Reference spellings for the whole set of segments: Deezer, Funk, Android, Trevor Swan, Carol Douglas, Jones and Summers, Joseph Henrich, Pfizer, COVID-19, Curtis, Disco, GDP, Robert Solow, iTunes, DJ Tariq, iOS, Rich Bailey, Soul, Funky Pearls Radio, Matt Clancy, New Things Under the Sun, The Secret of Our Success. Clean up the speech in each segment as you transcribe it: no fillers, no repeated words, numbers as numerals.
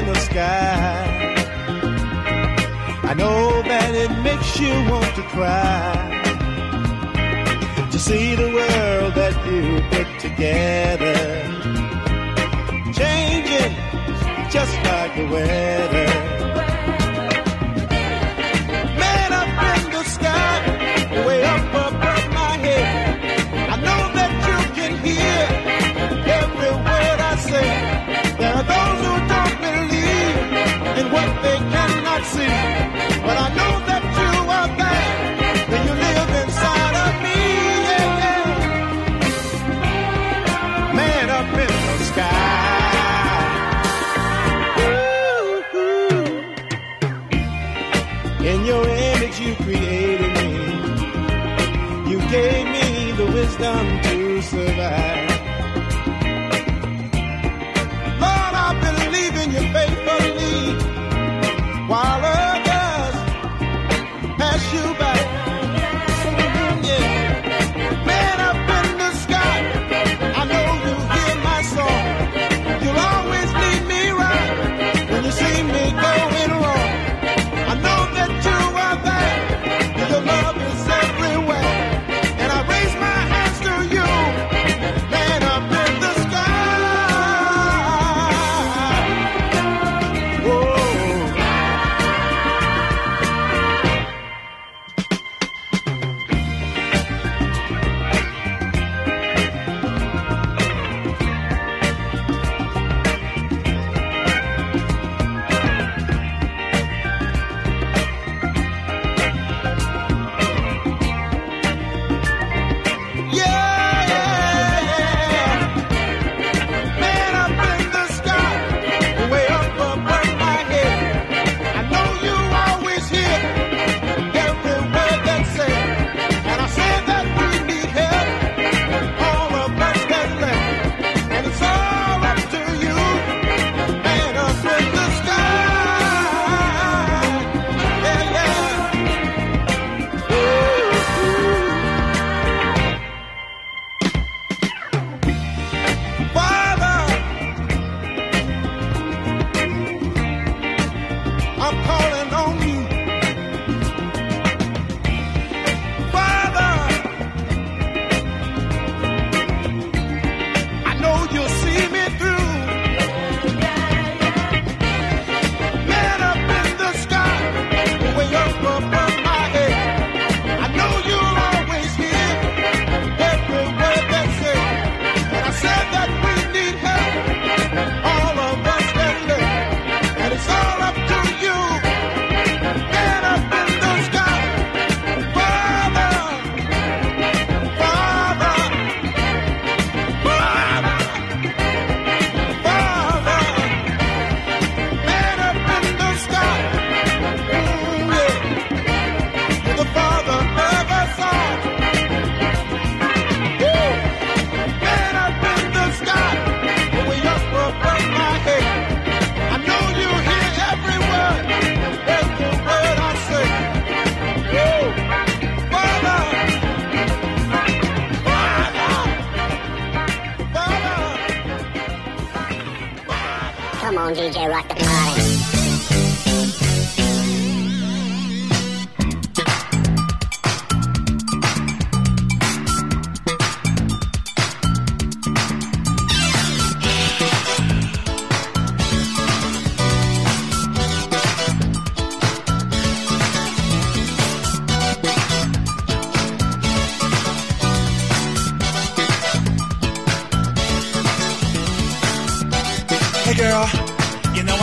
in the sky. I know that it makes you want to cry, to see the world that you put together, changing just like the weather. Man up in the sky, way up above my head, I know that you can hear every word I say. There are those who don't believe in what they cannot see, but I know that you are there when you live inside of me. Yeah. Man up in the sky. Ooh, ooh. In your image you created me. You gave me the wisdom to survive. Lord, I believe in you faithfully, while others pass you by. Yeah. Man up in the sky, I know you hear my song. You'll always lead me right when you see me going wrong. I know that you are there, your love is everywhere. I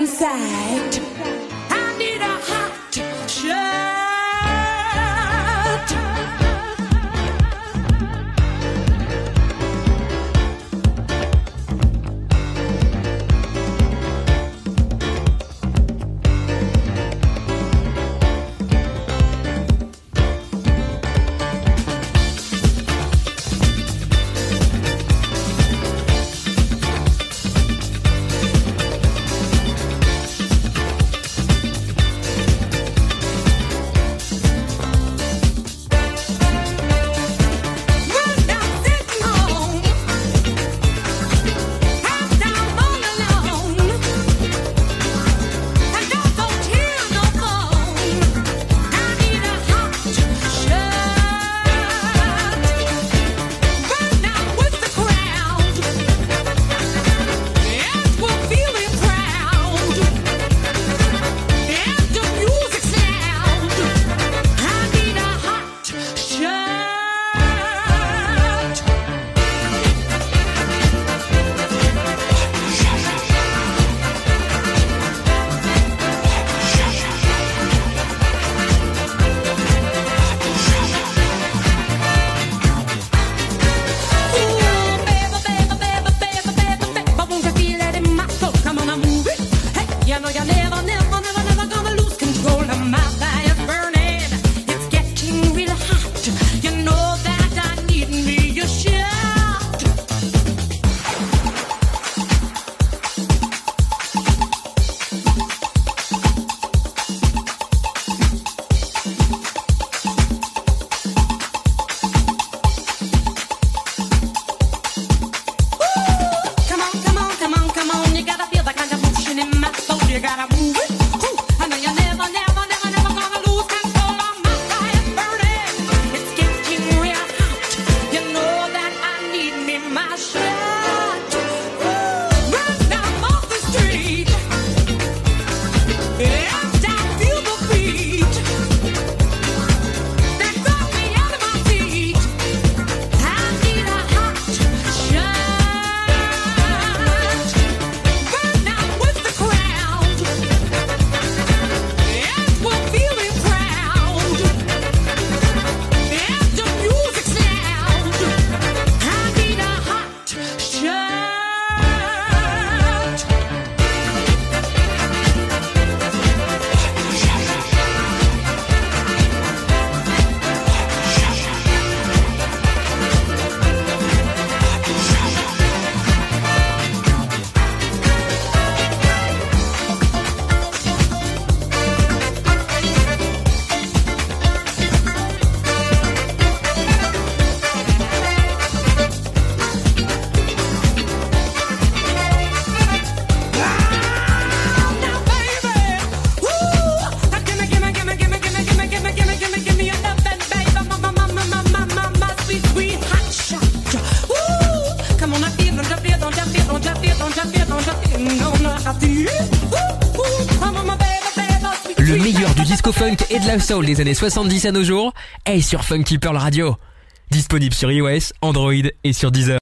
inside. I need a hot shot. Le meilleur du disco funk et de la soul des années 70 à nos jours est sur Funky Pearls Radio. Disponible sur iOS, Android et sur Deezer.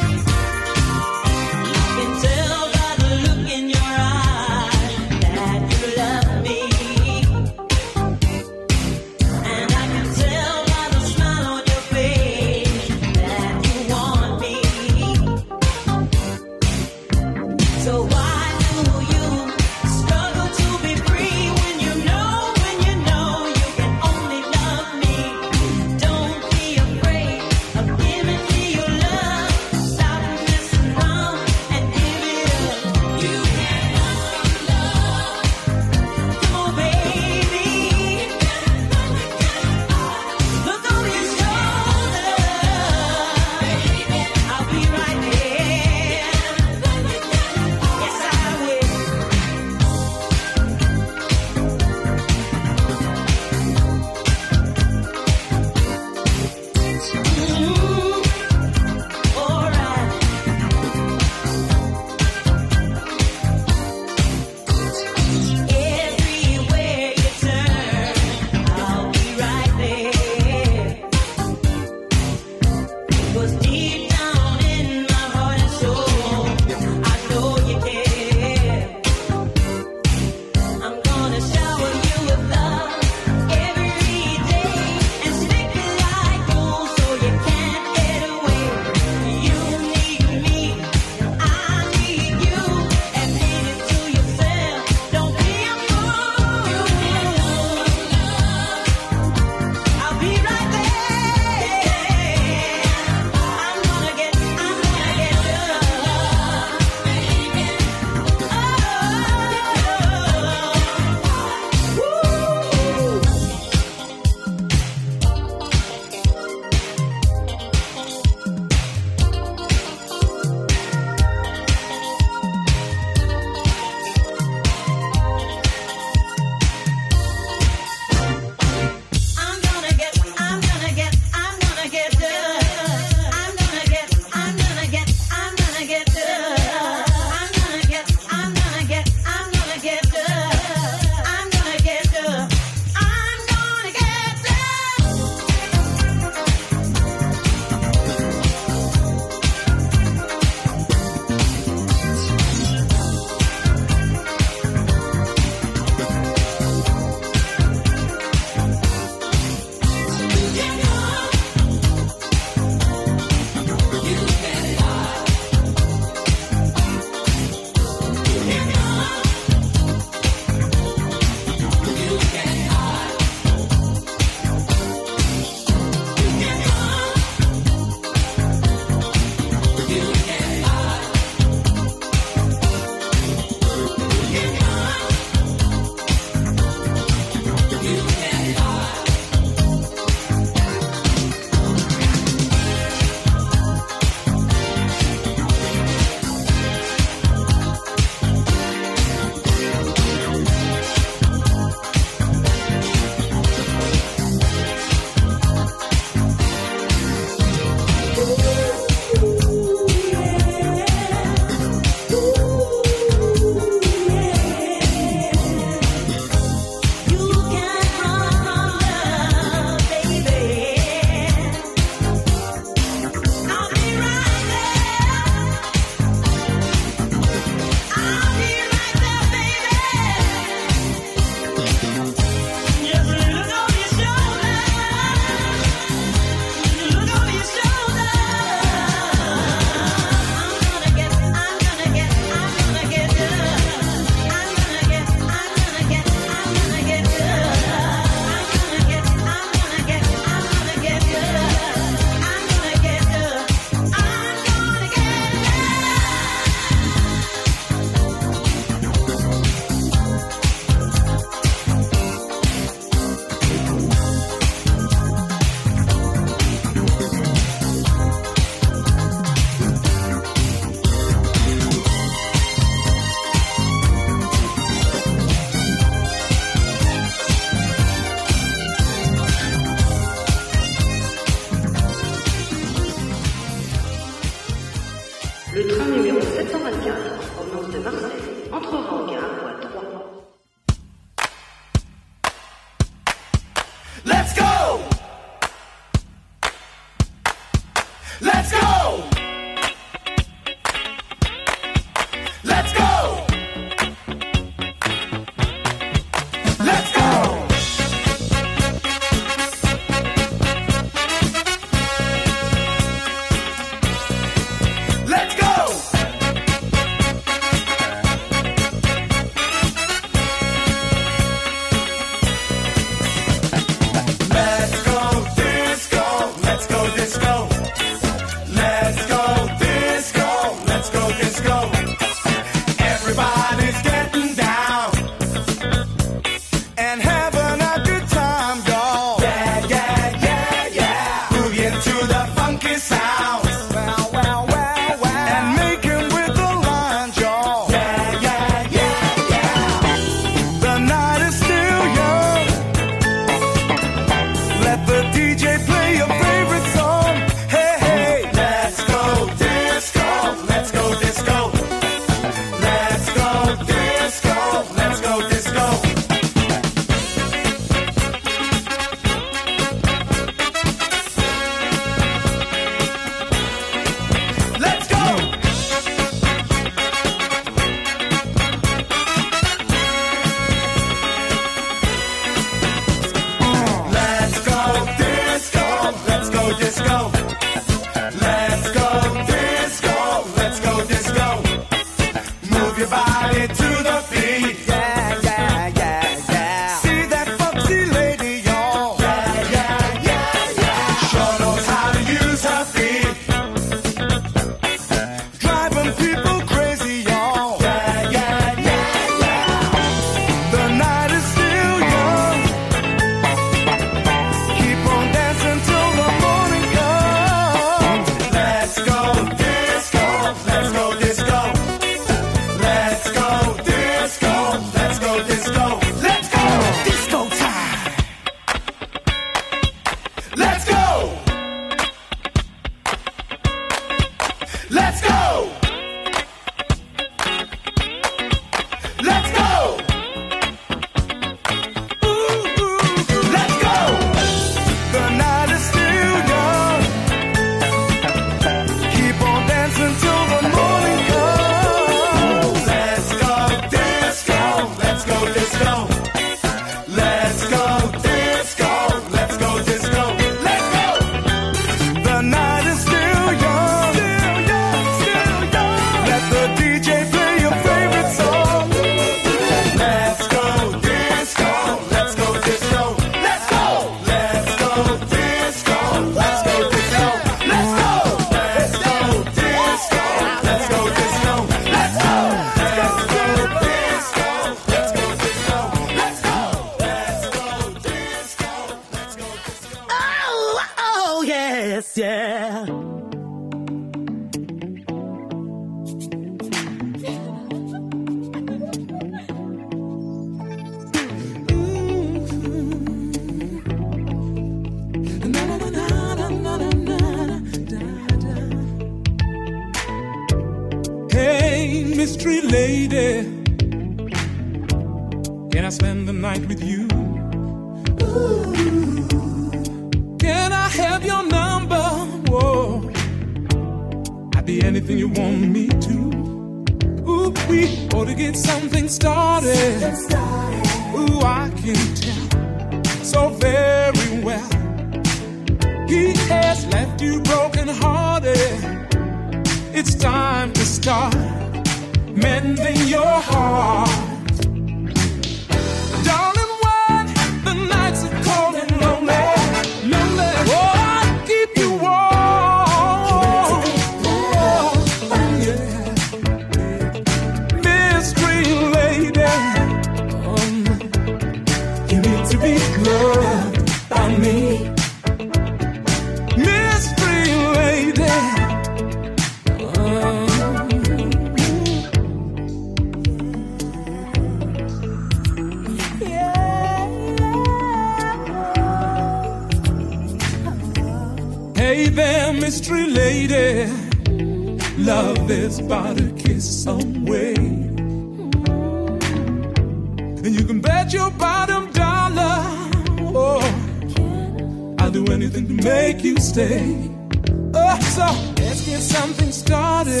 So let's get something started.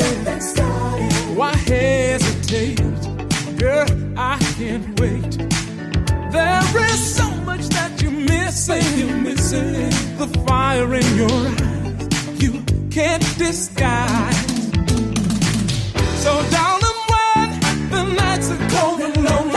Why hesitate? Girl, I can't wait. There is so much that you're missing. The fire in your eyes you can't disguise. So down the road, the nights are cold and lonely.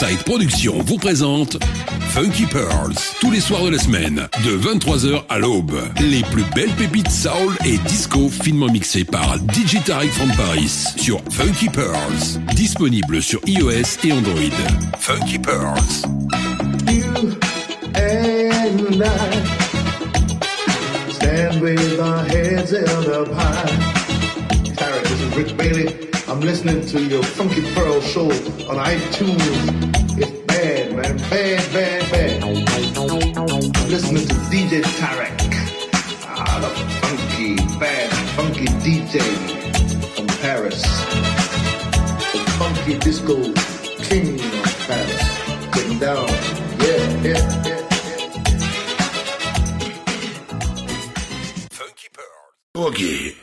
Side Production vous présente Funky Pearls, tous les soirs de la semaine, de 23h à l'aube. Les plus belles pépites Soul et Disco finement mixées par DJ Tariq from Paris sur Funky Pearls. Disponible sur iOS et Android. Funky Pearls. You and I stand with our heads held up high. Tariq, this is Rich Bailey. I'm listening to your Funky Pearl show on iTunes. It's bad, man. Bad, bad, bad. I'm listening to DJ Tariq. The funky, bad, funky DJ from Paris. Paris, the funky disco king of Paris. Getting down, yeah, yeah, yeah. Funky Pearls. Boogie.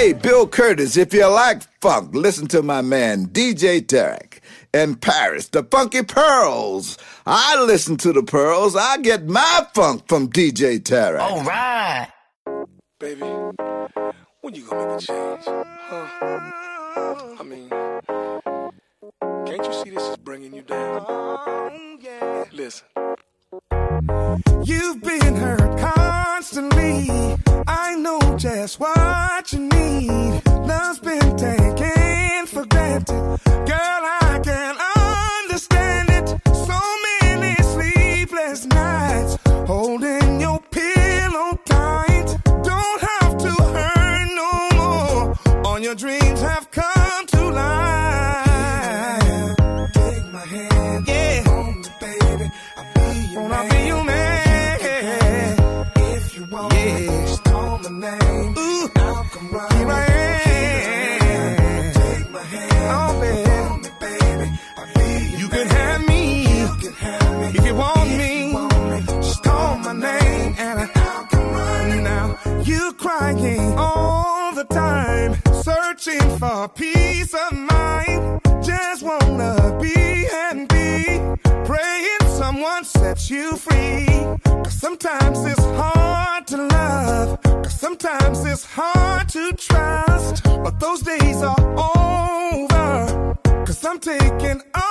Hey, Bill Curtis, if you like funk, listen to my man DJ Tariq in Paris, the Funky Pearls. I listen to the Pearls. I get my funk from DJ Tariq. All right. Baby, when you gonna make a change? Huh? I mean, can't you see this is bringing you down? Yeah. Listen. You've been hurt constantly. I know just what you need. Love's been taken for granted. Girl, I can understand it. So many sleepless nights, holding your pillow tight. Don't have to hurt no more. All your dreams have come to life. Take my hand, yeah. Hold me, baby. I'll be your man. If you want me, just call my name. Ooh, I'll come right here. I am. Take my hand, oh, baby. Hold me, baby. I'll be your man. You can have me. If you want me, just call my name and I'll come running now. You crying all the time, searching for peace of mind. Just wanna be happy, praying someone sets you free. 'Cause sometimes it's hard to love, 'cause sometimes it's hard to trust, but those days are over, 'cause I'm taking over.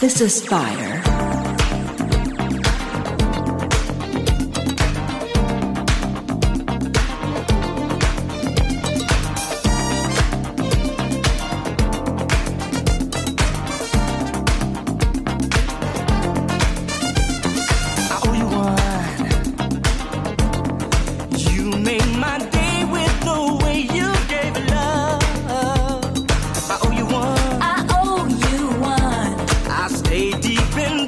This is Fire. Deep in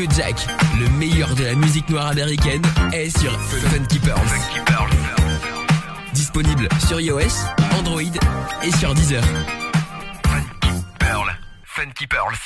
vieux Jack, le meilleur de la musique noire américaine, est sur Funky Pearls. Disponible sur iOS, Android et sur Deezer. Funky Pearls, Funky Pearls,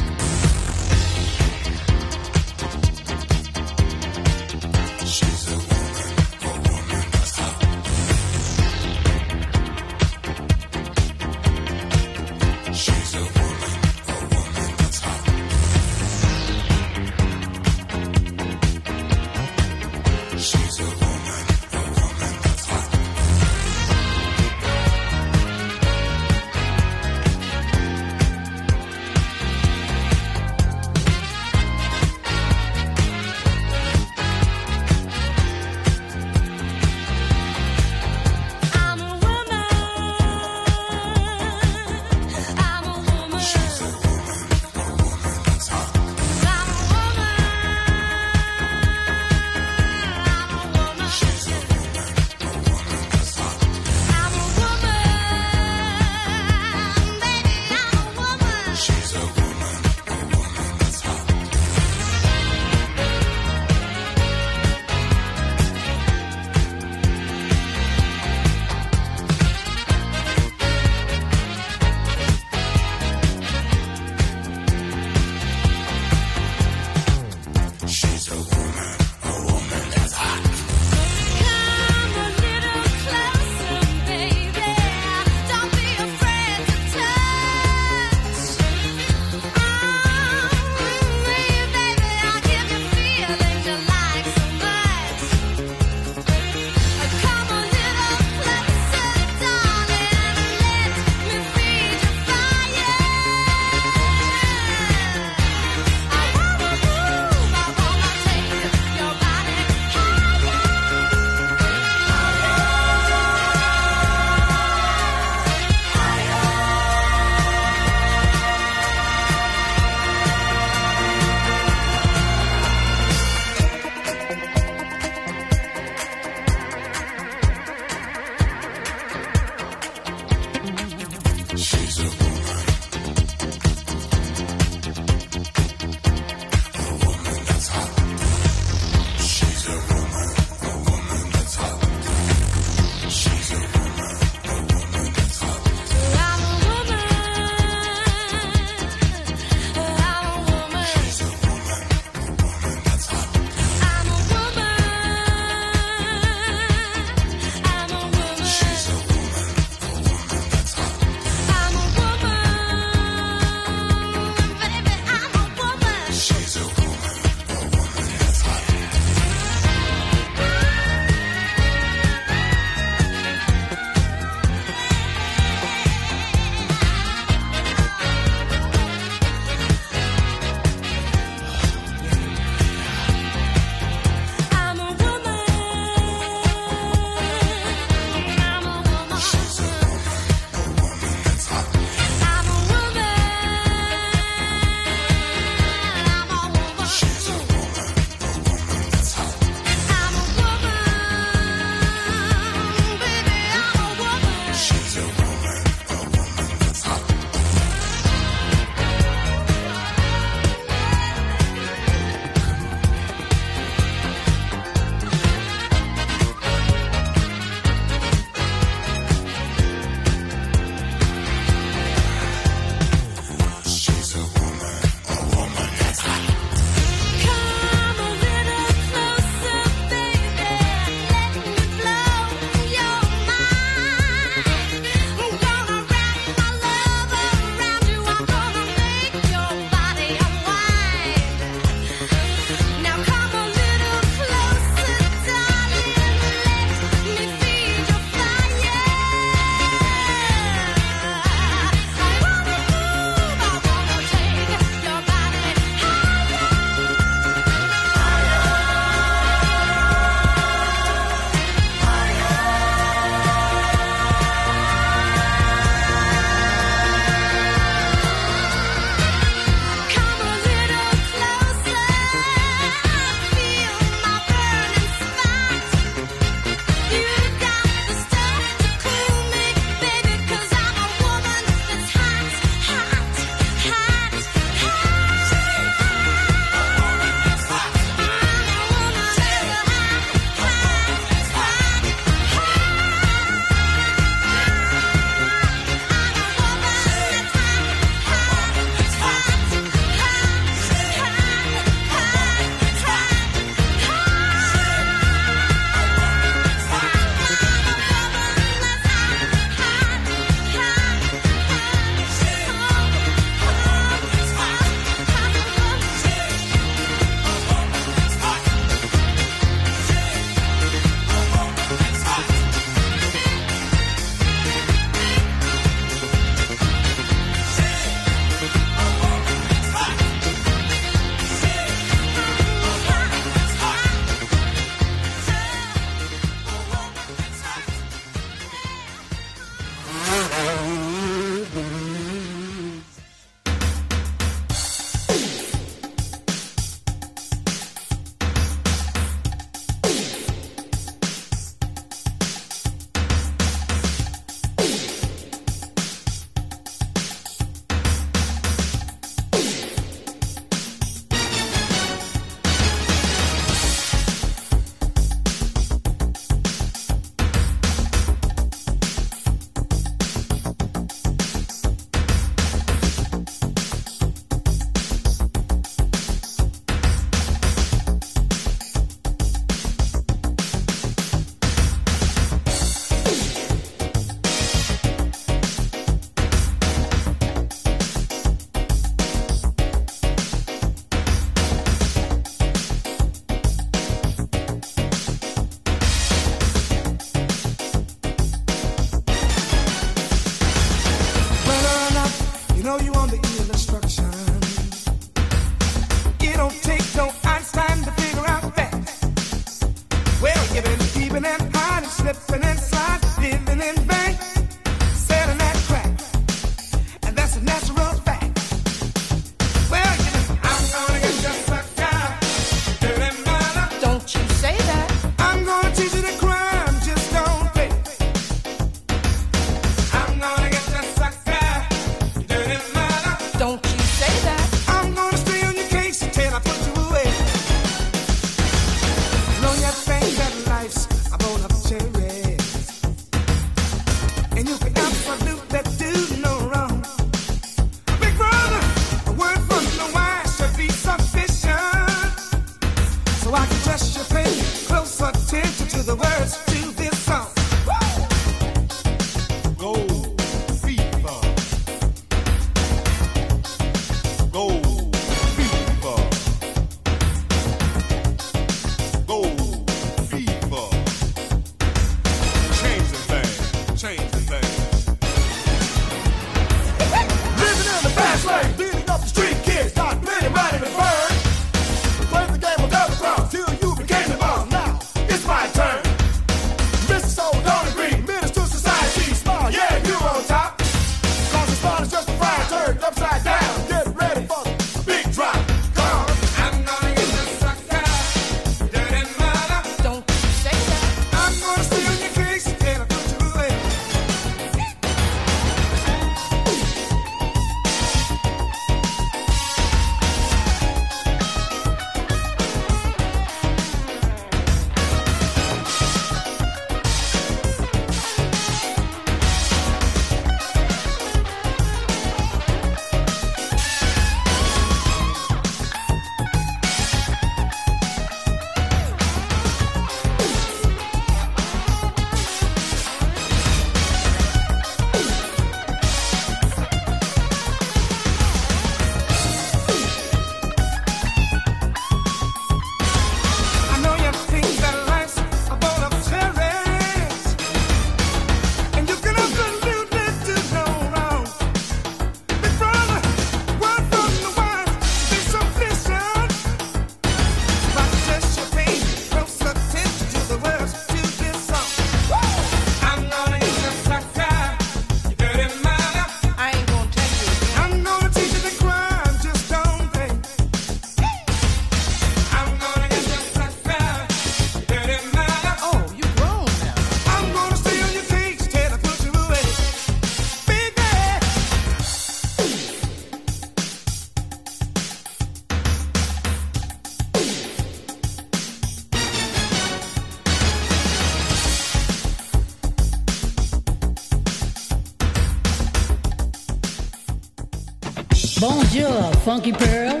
Bonjour, Funky Pearl.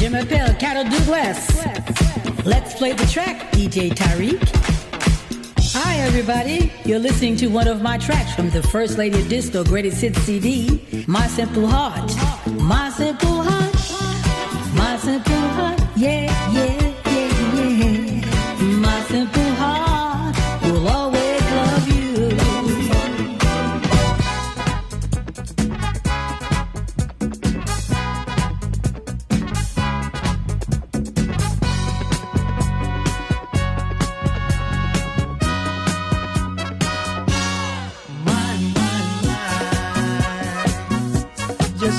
Je m'appelle Carol Douglas. Let's play the track, DJ Tariq. Hi, everybody. You're listening to one of my tracks from the First Lady of Disco Greatest Hits CD, My Simple Heart. My Simple Heart. My Simple Heart. Yeah, yeah, yeah, yeah. My Simple Heart will always love you.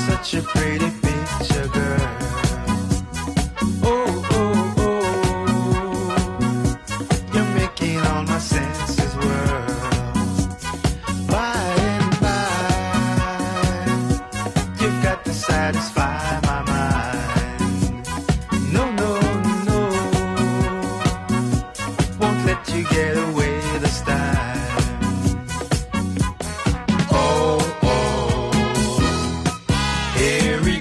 Such a pretty picture, girl. Oh, oh, oh, you're making all my senses whirl. By and by, you've got to satisfy my mind. No, no, no, won't let you get away this time. Oh, oh, here we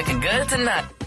looking good tonight.